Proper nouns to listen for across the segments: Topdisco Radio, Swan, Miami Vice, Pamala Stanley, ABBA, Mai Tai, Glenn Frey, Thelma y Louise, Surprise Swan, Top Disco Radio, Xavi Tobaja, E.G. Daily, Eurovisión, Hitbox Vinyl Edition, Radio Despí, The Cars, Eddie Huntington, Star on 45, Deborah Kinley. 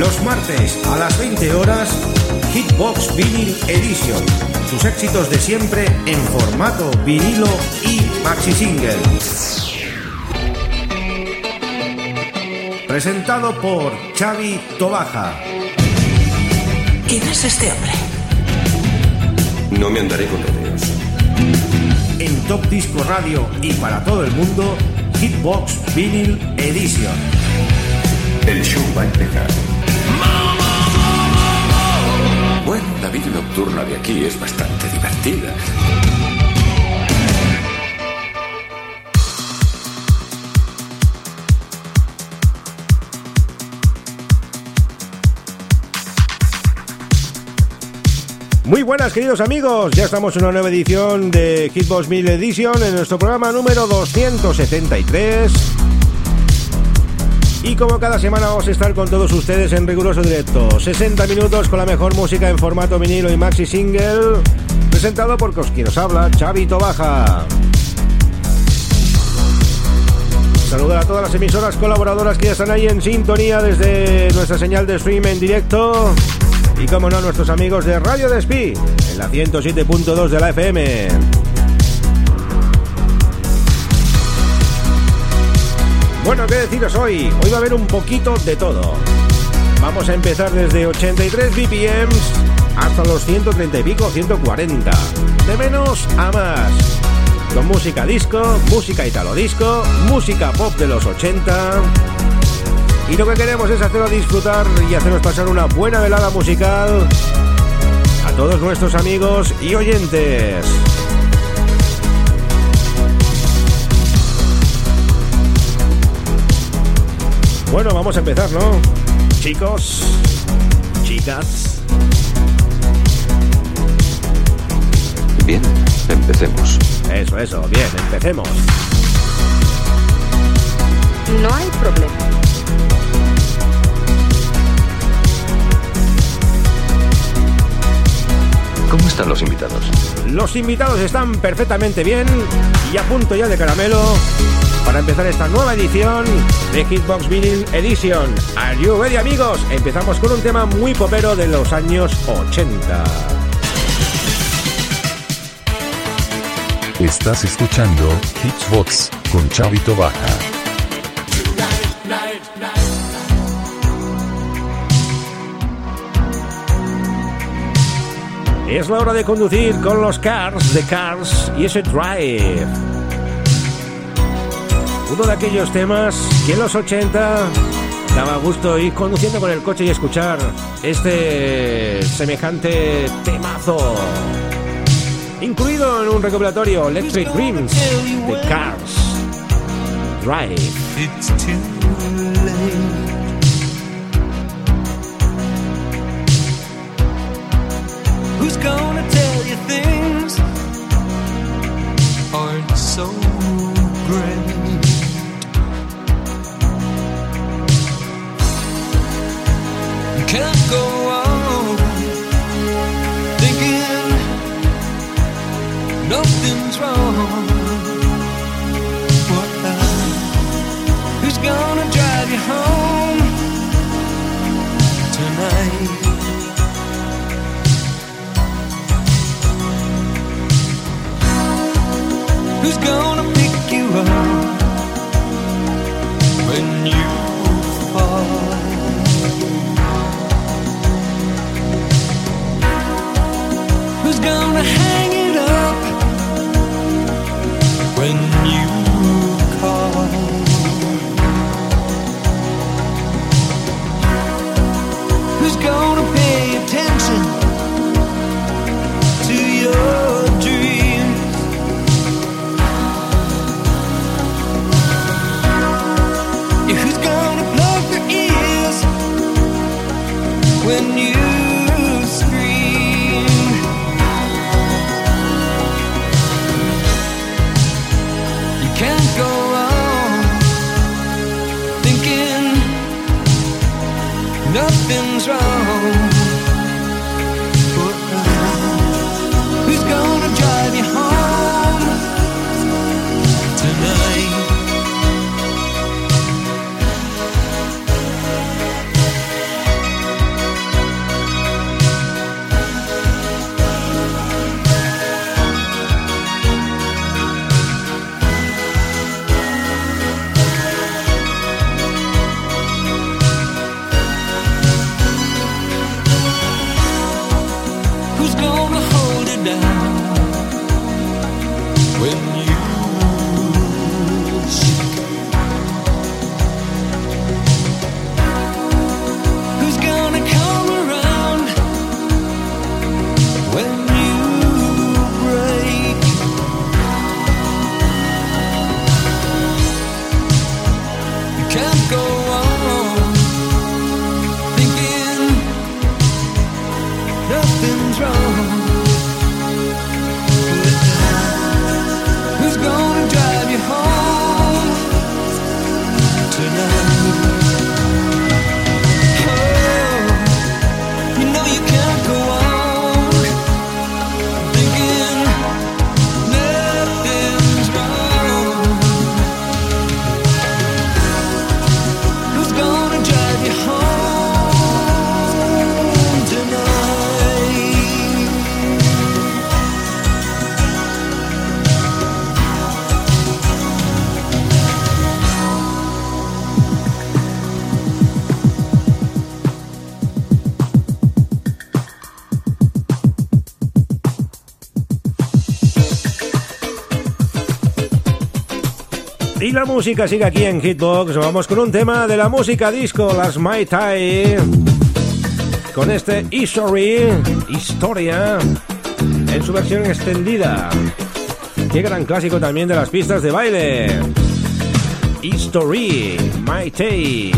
Los martes a las 20 horas, Hitbox Vinyl Edition. Sus éxitos de siempre en formato vinilo y maxi single. Presentado por Xavi Tobaja. ¿Quién es este hombre? No me andaré con rodeos. En Top Disco Radio y para todo el mundo, Hitbox Vinyl Edition. El show va a empezar. Bueno, la vida nocturna de aquí es bastante divertida. Muy buenas, queridos amigos, ya estamos en una nueva edición de Hitbox Vinyl Edition, en nuestro programa número 273. Y como cada semana vamos a estar con todos ustedes en riguroso directo, 60 minutos con la mejor música en formato vinilo y maxi single, presentado por quien nos habla, Xavi Tobaja. Saludar a todas las emisoras colaboradoras que ya están ahí en sintonía desde nuestra señal de stream en directo. Y como no, nuestros amigos de Radio Despí, en la 107.2 de la FM. Bueno, ¿qué deciros hoy? Hoy va a haber un poquito de todo. Vamos a empezar desde 83 BPMs hasta los 130 y pico, 140. De menos a más. Con música disco, música italo disco, música pop de los 80... Y lo que queremos es haceros disfrutar y haceros pasar una buena velada musical a todos nuestros amigos y oyentes. Bueno, vamos a empezar, ¿no? Chicos, chicas. Bien, empecemos. Eso, bien, empecemos. No hay problema. ¿Cómo están los invitados? Los invitados están perfectamente bien y a punto ya de caramelo para empezar esta nueva edición de Hitbox Vinyl Edition. Are you ready, amigos? Empezamos con un tema muy popero de los años 80. Estás escuchando Hitbox con Xavi Tobaja. Es la hora de conducir con los Cars, The Cars y ese Drive. Uno de aquellos temas que en los 80 daba gusto ir conduciendo con el coche y escuchar este semejante temazo. Incluido en un recopilatorio, Electric Dreams, The Cars, Drive. It's too late. Who's gonna tell you things aren't so great? You can't go on thinking nothing's wrong. Who's gonna drive you home tonight? Who's gonna pick you up when you fall? Who's gonna hang it up when you call? Who's gonna pay attention to your dreams? When you scream, you can't go on thinking nothing's wrong. Who's gonna drive you home tonight? Y la música sigue aquí en Hitbox. Vamos con un tema de la música disco, las Mai Tai, con este Historia, en su versión extendida. Qué gran clásico también de las pistas de baile. History, Mai Tai.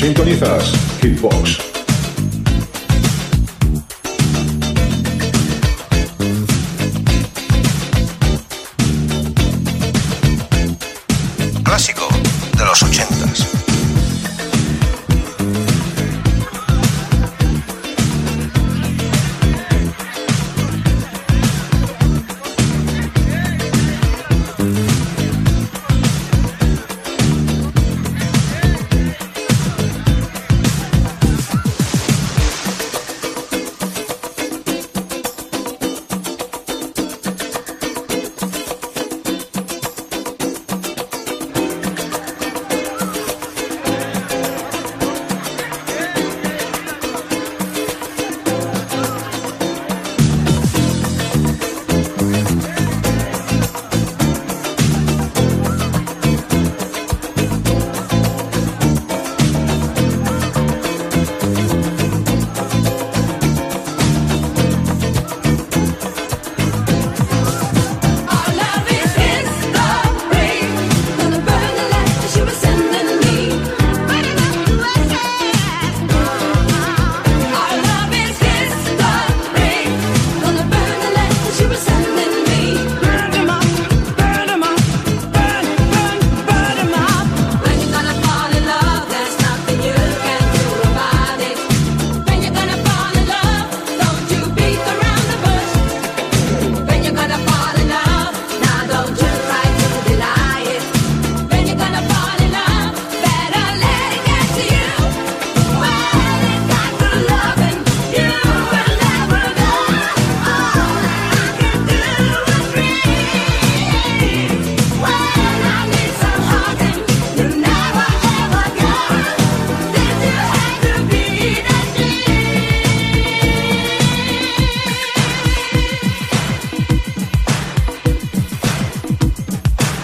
Sintonizas Hitbox. Clásico de los 80s.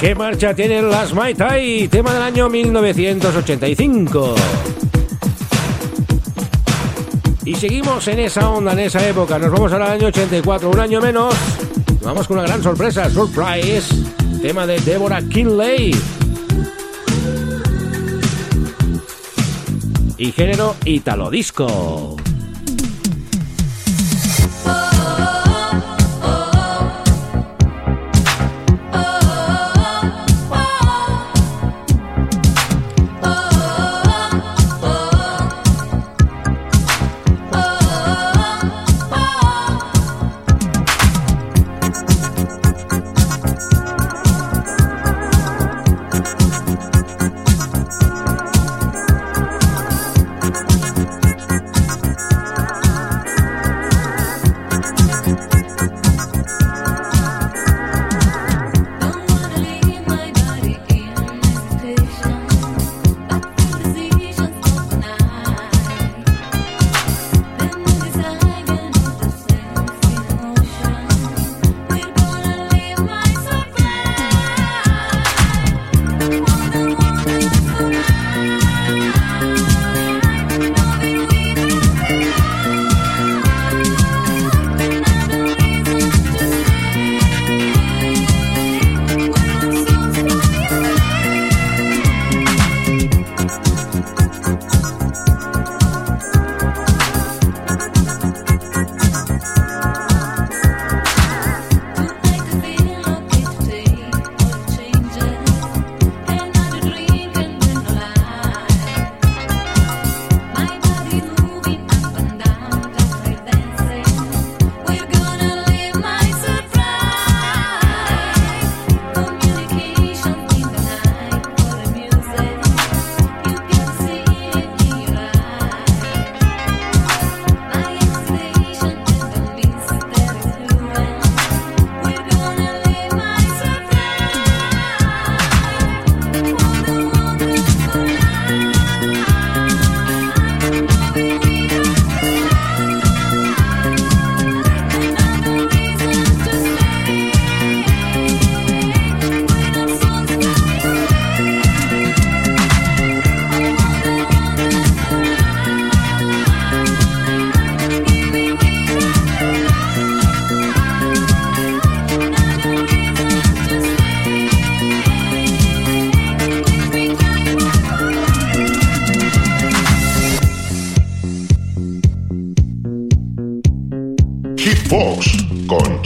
¿Qué marcha tienen las Mai Tai? Tema del año 1985. Y seguimos en esa onda, en esa época. Nos vamos al año 84, un año menos. Vamos con una gran sorpresa, Surprise. Tema de Deborah Kinley. Y género Italo Disco.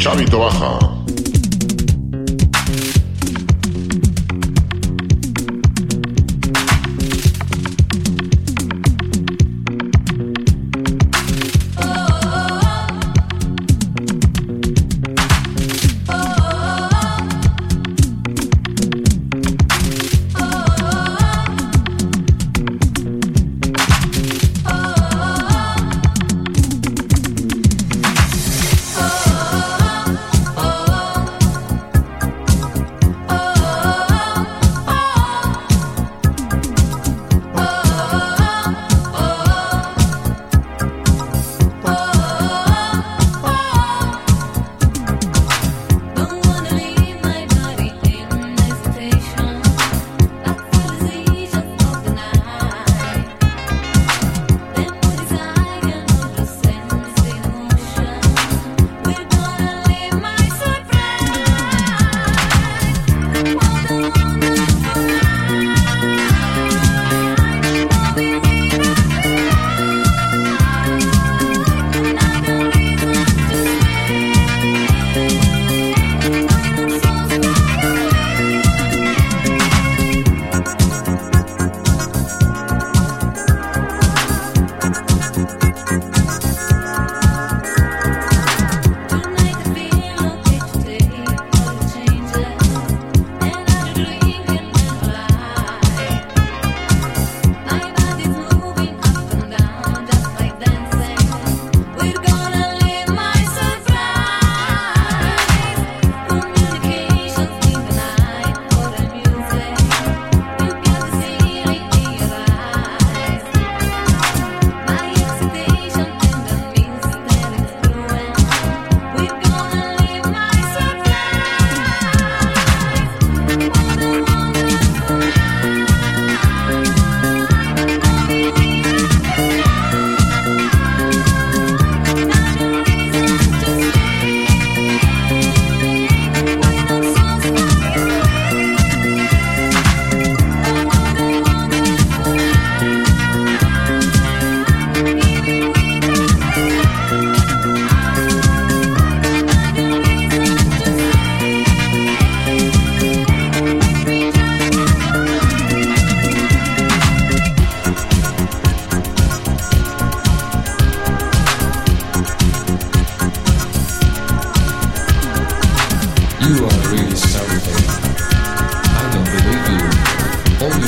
Xavi Tobaja. Oh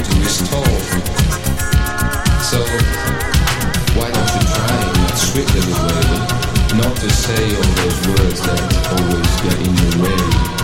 to mistold. So why don't you try in that sweet little way not to say all those words that always get in your way?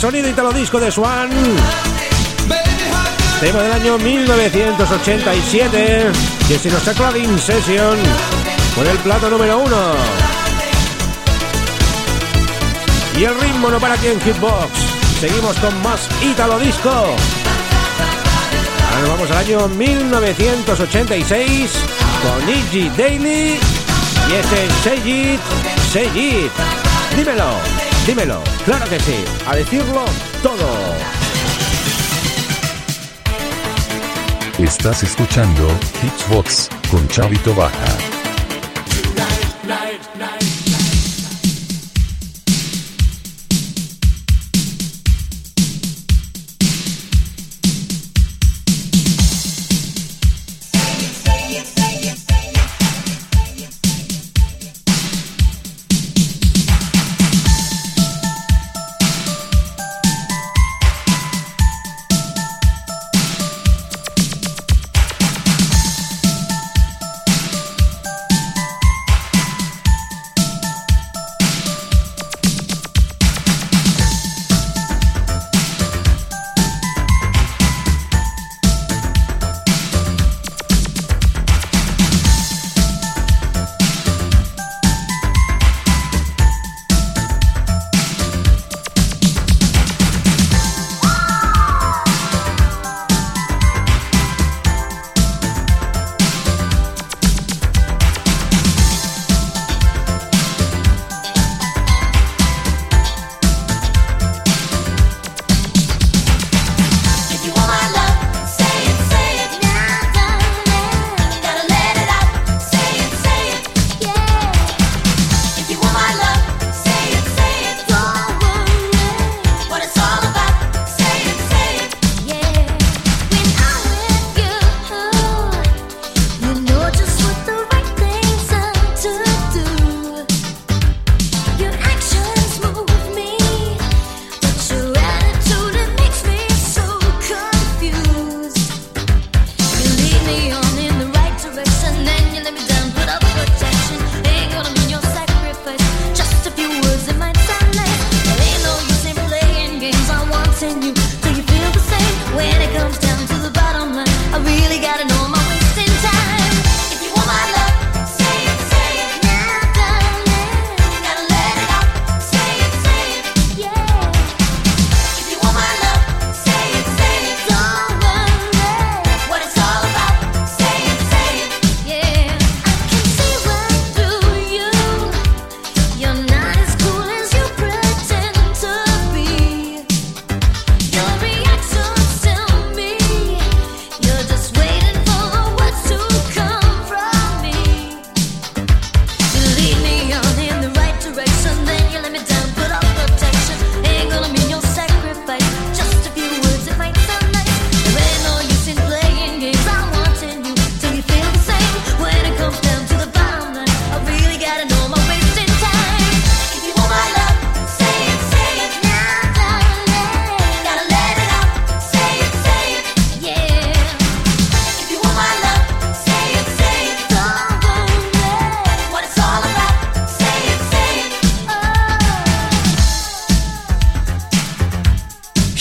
sonido italo disco de Swan. Tema del año 1987, que se nos saca In Session con el plato número 1. Y el ritmo no para aquí en Hitbox. Seguimos con más italo disco. Ahora nos vamos al año 1986 con E.G. Daily y este Say It, Say It. Dímelo, dímelo, claro que sí, a decirlo todo. Estás escuchando Hitbox con Xavi Tobaja.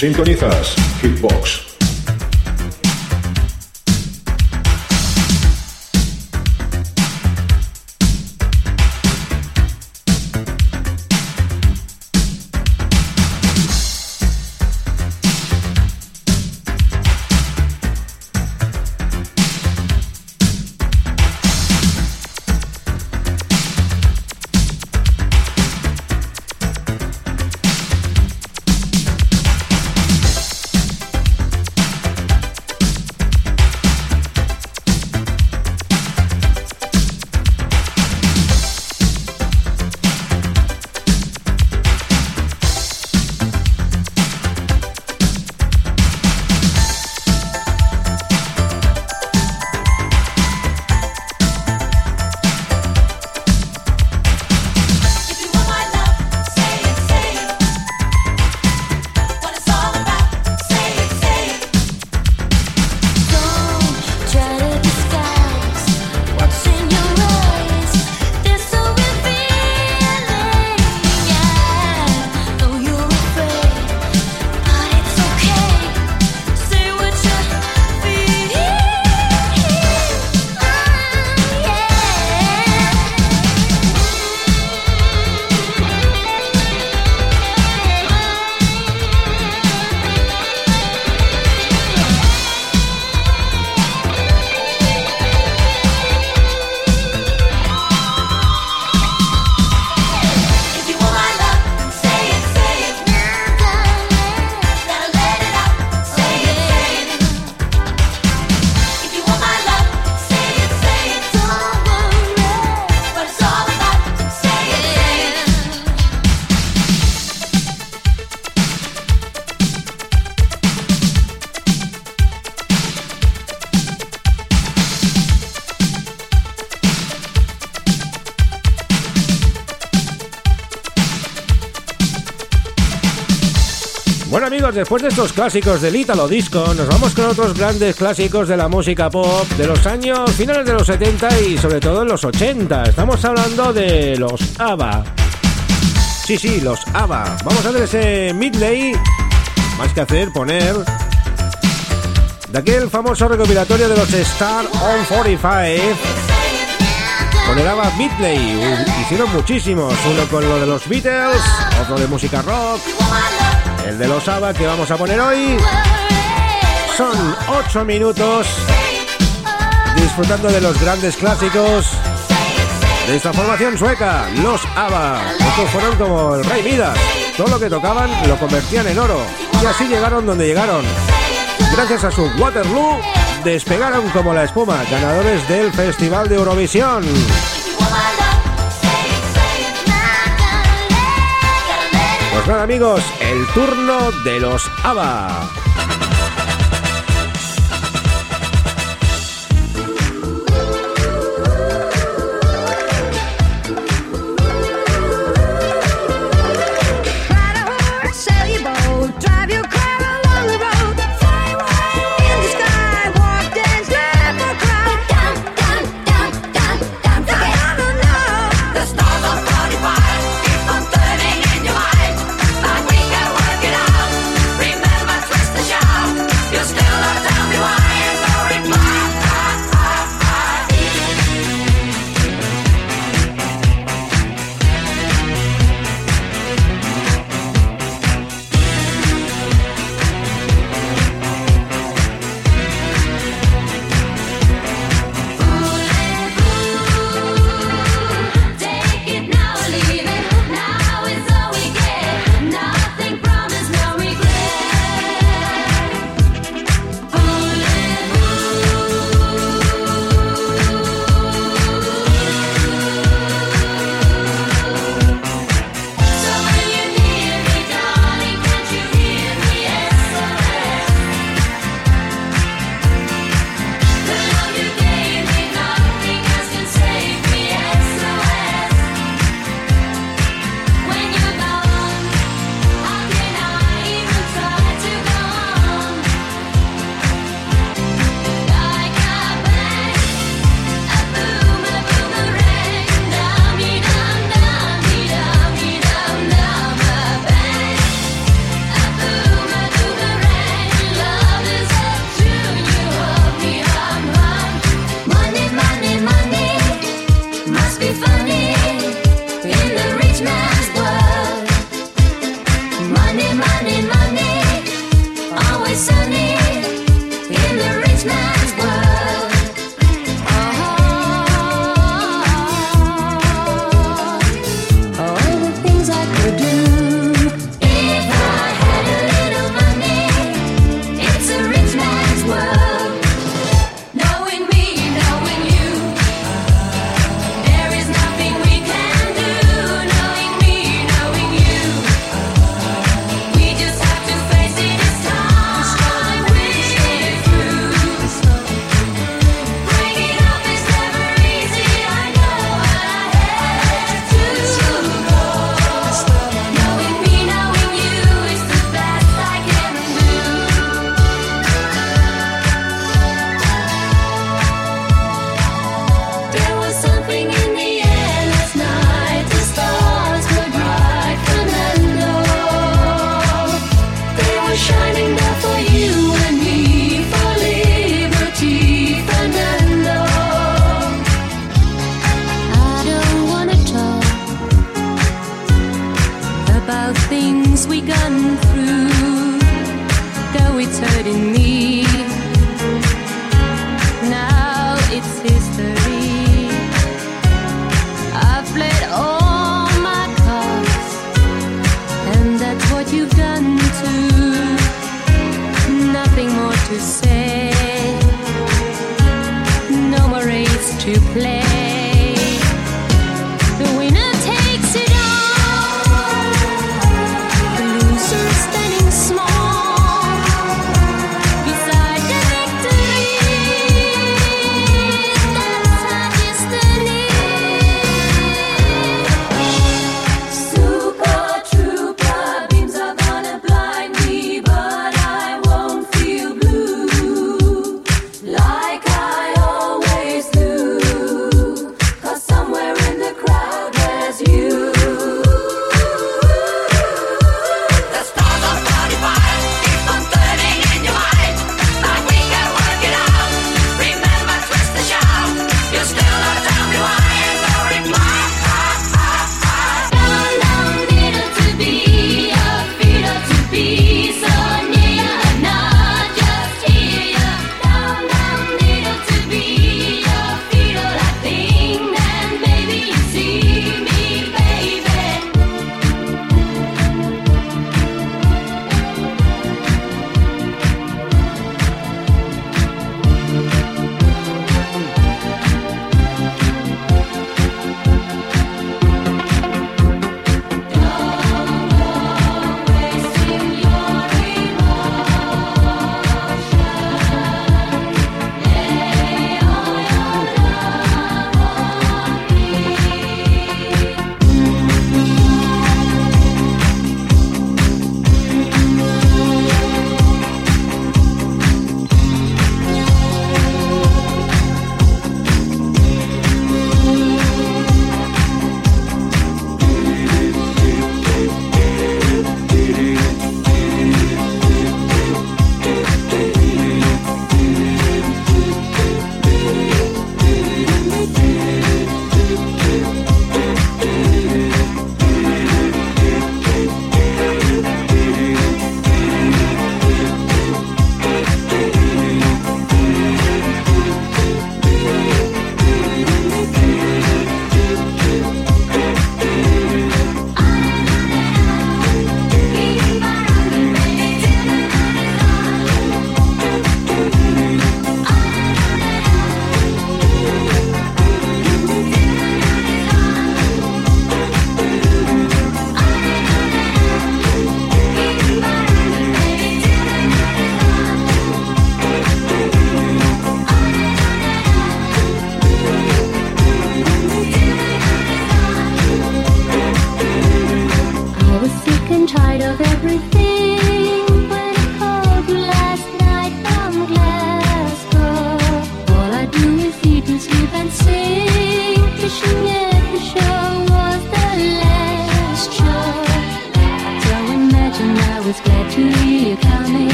Sintonizas Hitbox. amigos, después de estos clásicos del Italo Disco, nos vamos con otros grandes clásicos de la música pop de los años finales de los 70 y sobre todo en los 80. Estamos hablando de los ABBA. Sí, los ABBA. Vamos a hacer ese medley, más que hacer, poner, de aquel famoso recopilatorio de los Star on 45. Con el ABBA medley hicieron muchísimos, uno con lo de los Beatles, otro de música rock, el de los ABBA que vamos a poner hoy. Son 8 minutos disfrutando de los grandes clásicos de esta formación sueca, los ABBA. Estos fueron como el Rey Midas, todo lo que tocaban lo convertían en oro y así llegaron donde llegaron. Gracias a su Waterloo despegaron como la espuma, ganadores del Festival de Eurovisión. Pues nada, amigos, el turno de los ABBA.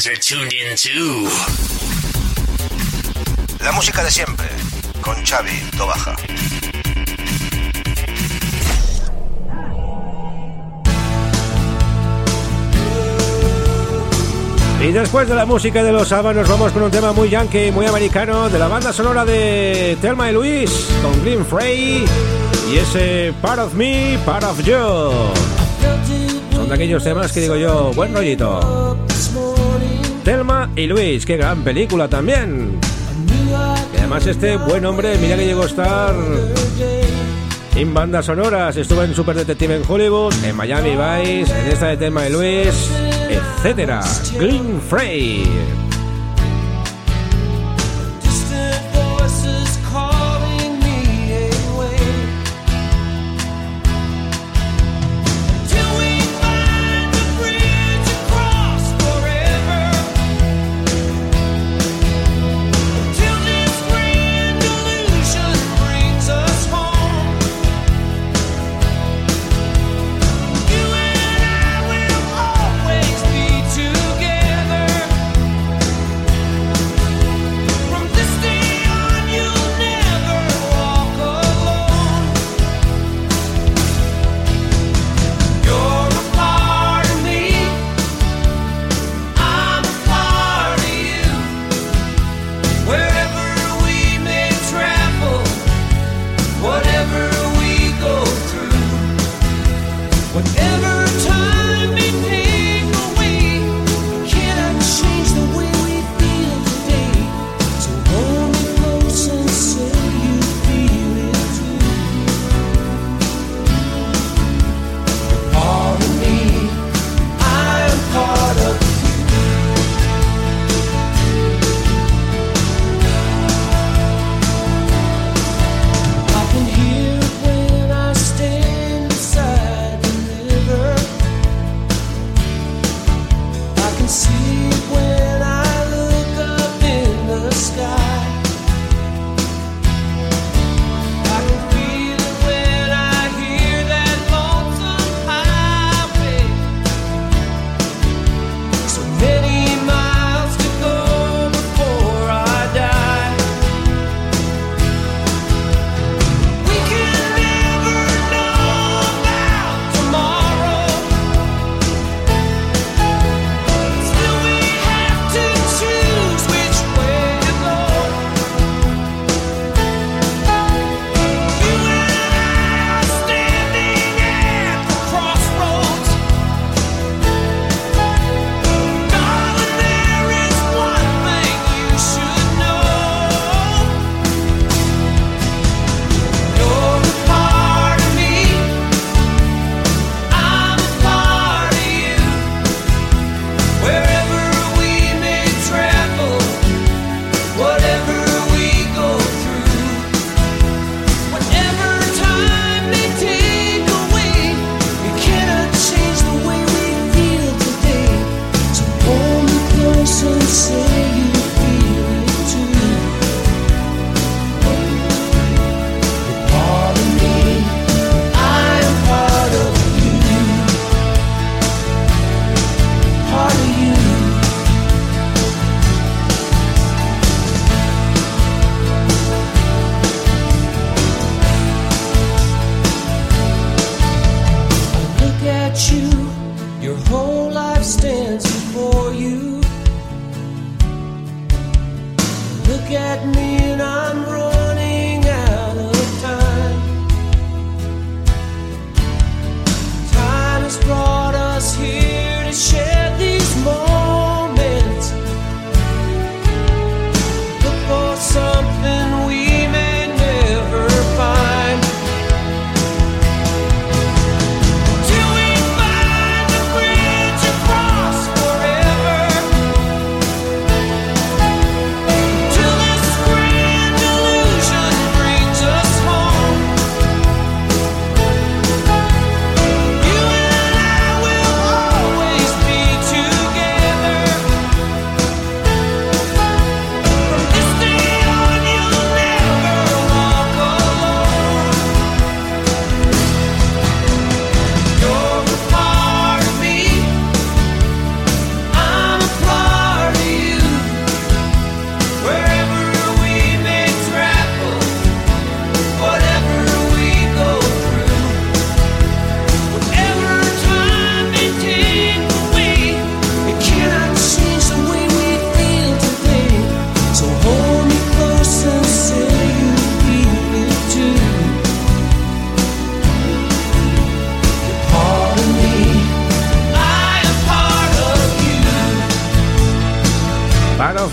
La música de siempre con Xavi Tobaja. Y después de la música de los ABBA nos vamos con un tema muy yankee, muy americano, de la banda sonora de Thelma y Louise, con Glenn Frey y ese Part of Me, Part of You. Son de aquellos temas que digo yo, buen rollito. Thelma y Louise, qué gran película también. Y además este buen hombre, mira que llegó a estar en bandas sonoras, estuvo en Super Detective en Hollywood, en Miami Vice, en esta de Thelma y Louise, etcétera. Glenn Frey. at you, your whole life stands before you. Look at me and I'm running out of time. Time has brought us here to share these moments. Look for something.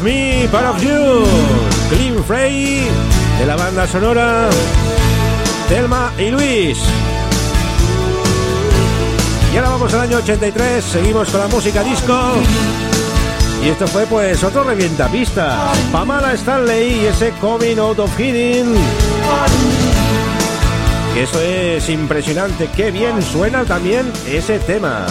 Me, Part of You, Glenn Frey, de la banda sonora Thelma y Louise. Y ahora vamos al año 83, seguimos con la música disco. Y esto fue pues otro revientapista, Pamala Stanley y ese Coming Out of Hiding. Eso es impresionante, qué bien suena también ese tema.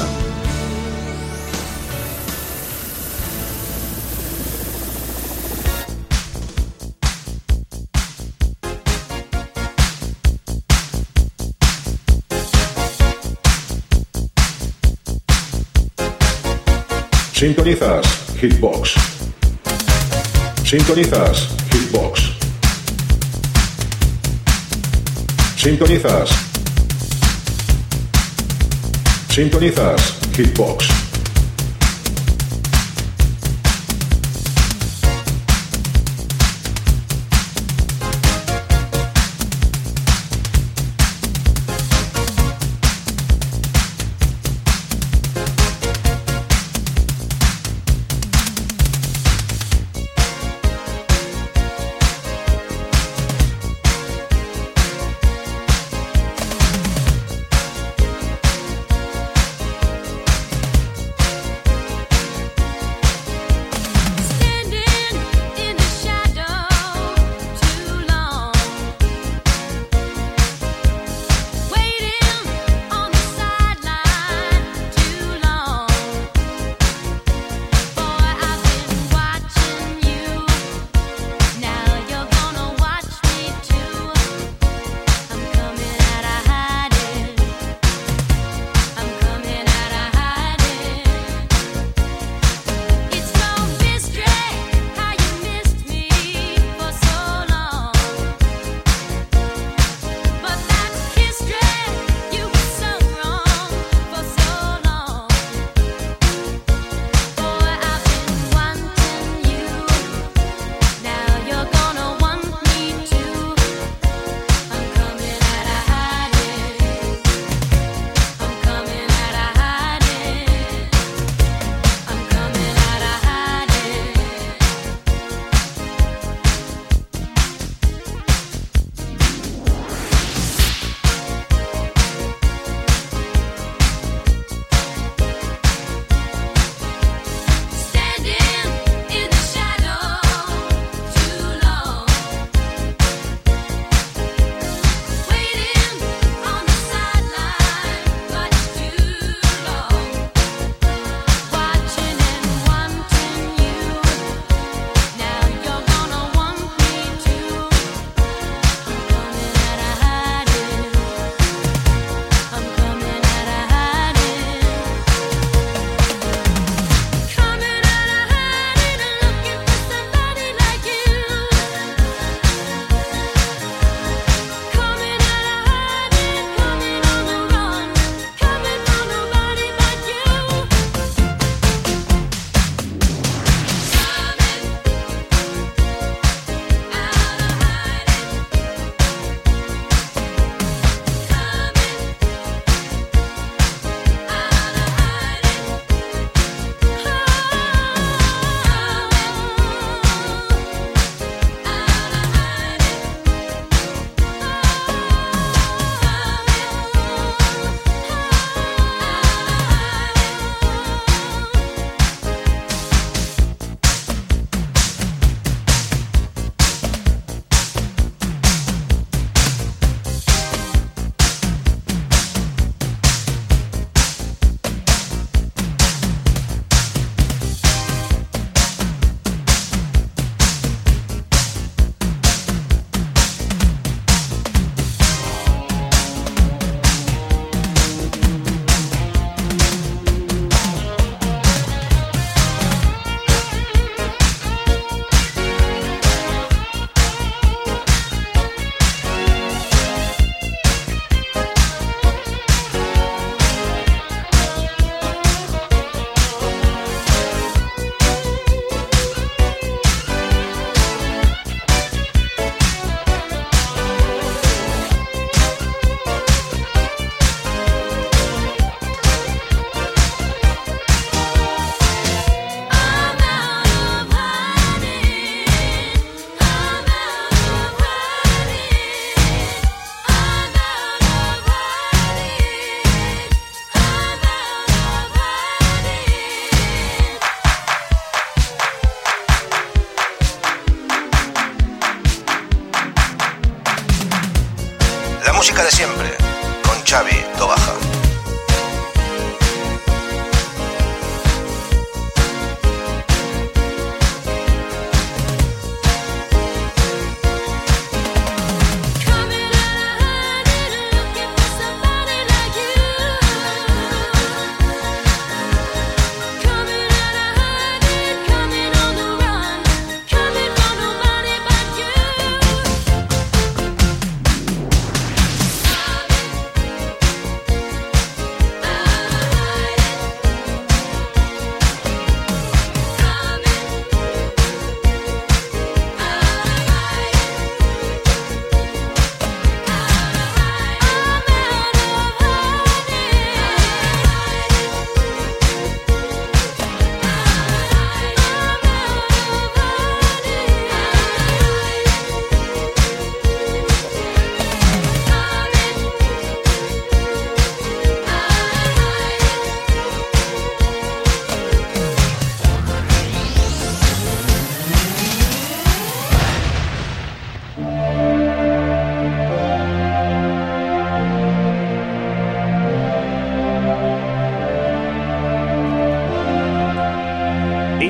Sintonizas Hitbox. Sintonizas Hitbox. Sintonizas. Sintonizas Hitbox.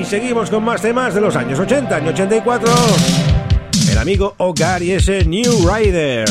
seguimos con más temas de los años 80, año 84. El amigo Hogar y ese New Rider.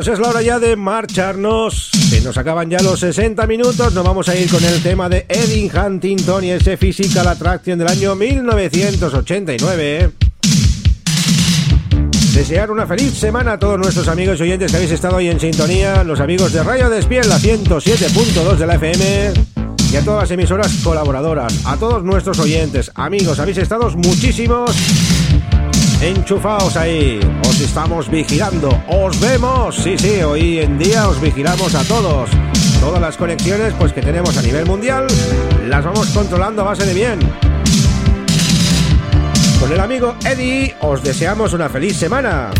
Es la hora ya de marcharnos. Se nos acaban ya los 60 minutos. Nos vamos a ir con el tema de Eddie Huntington y ese Physical Attraction del año 1989. Desear una feliz semana a todos nuestros amigos y oyentes que habéis estado hoy en sintonía, los amigos de Radio Despí en la 107.2 de la FM y a todas las emisoras colaboradoras, a todos nuestros oyentes, amigos, habéis estado muchísimos. Enchufaos ahí, os estamos vigilando, os vemos, sí, hoy en día os vigilamos a todos. Todas las conexiones pues que tenemos a nivel mundial las vamos controlando a base de bien. Con el amigo Eddie os deseamos una feliz semana.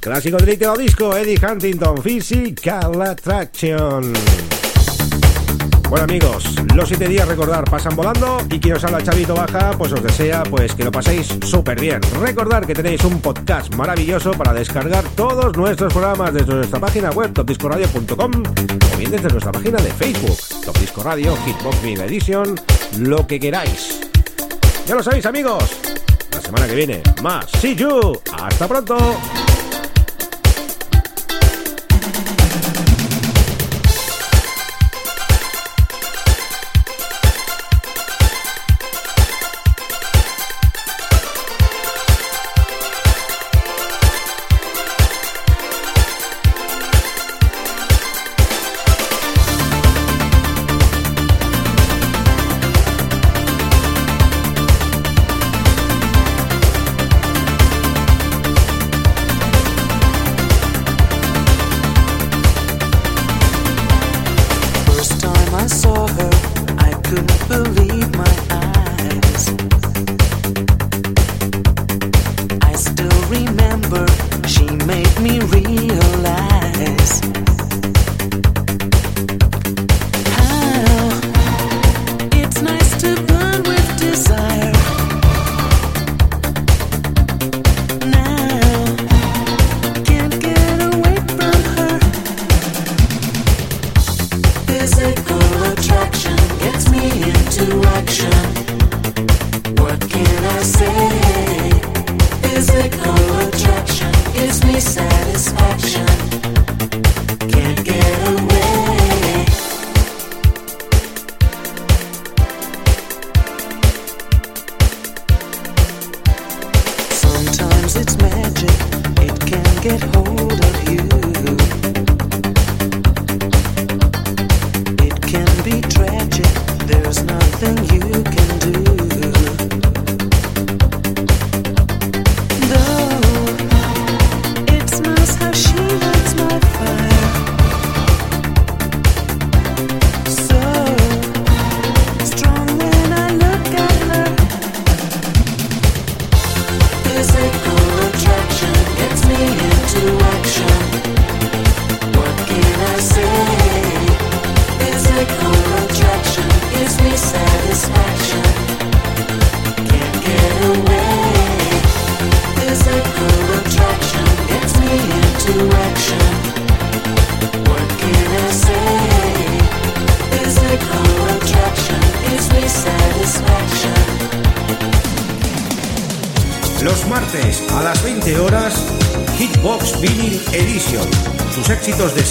Clásico del Top Disco, Eddie Huntington, Physical Attraction. Bueno amigos, los 7 días, recordar, pasan volando, y quien os habla, Xavi Tobaja, pues os desea pues que lo paséis súper bien. Recordar que tenéis un podcast maravilloso para descargar todos nuestros programas desde nuestra página web topdiscoradio.com o bien desde nuestra página de Facebook, Top Disco Radio, Hitbox Vinyl Edition, lo que queráis. Ya lo sabéis amigos, la semana que viene más. See you, hasta pronto.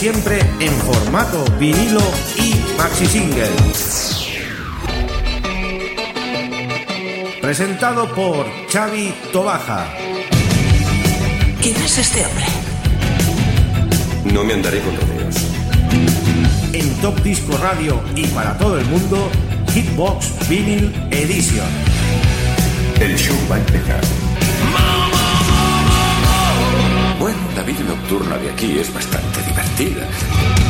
Siempre en formato vinilo y maxi single. Presentado por Xavi Tobaja. ¿Quién es este hombre? No me andaré con rodeos. En Top Disco Radio y para todo el mundo, Hitbox Vinyl Edition. El show va a empezar. Bueno, la vida nocturna de aquí es bastante divertida.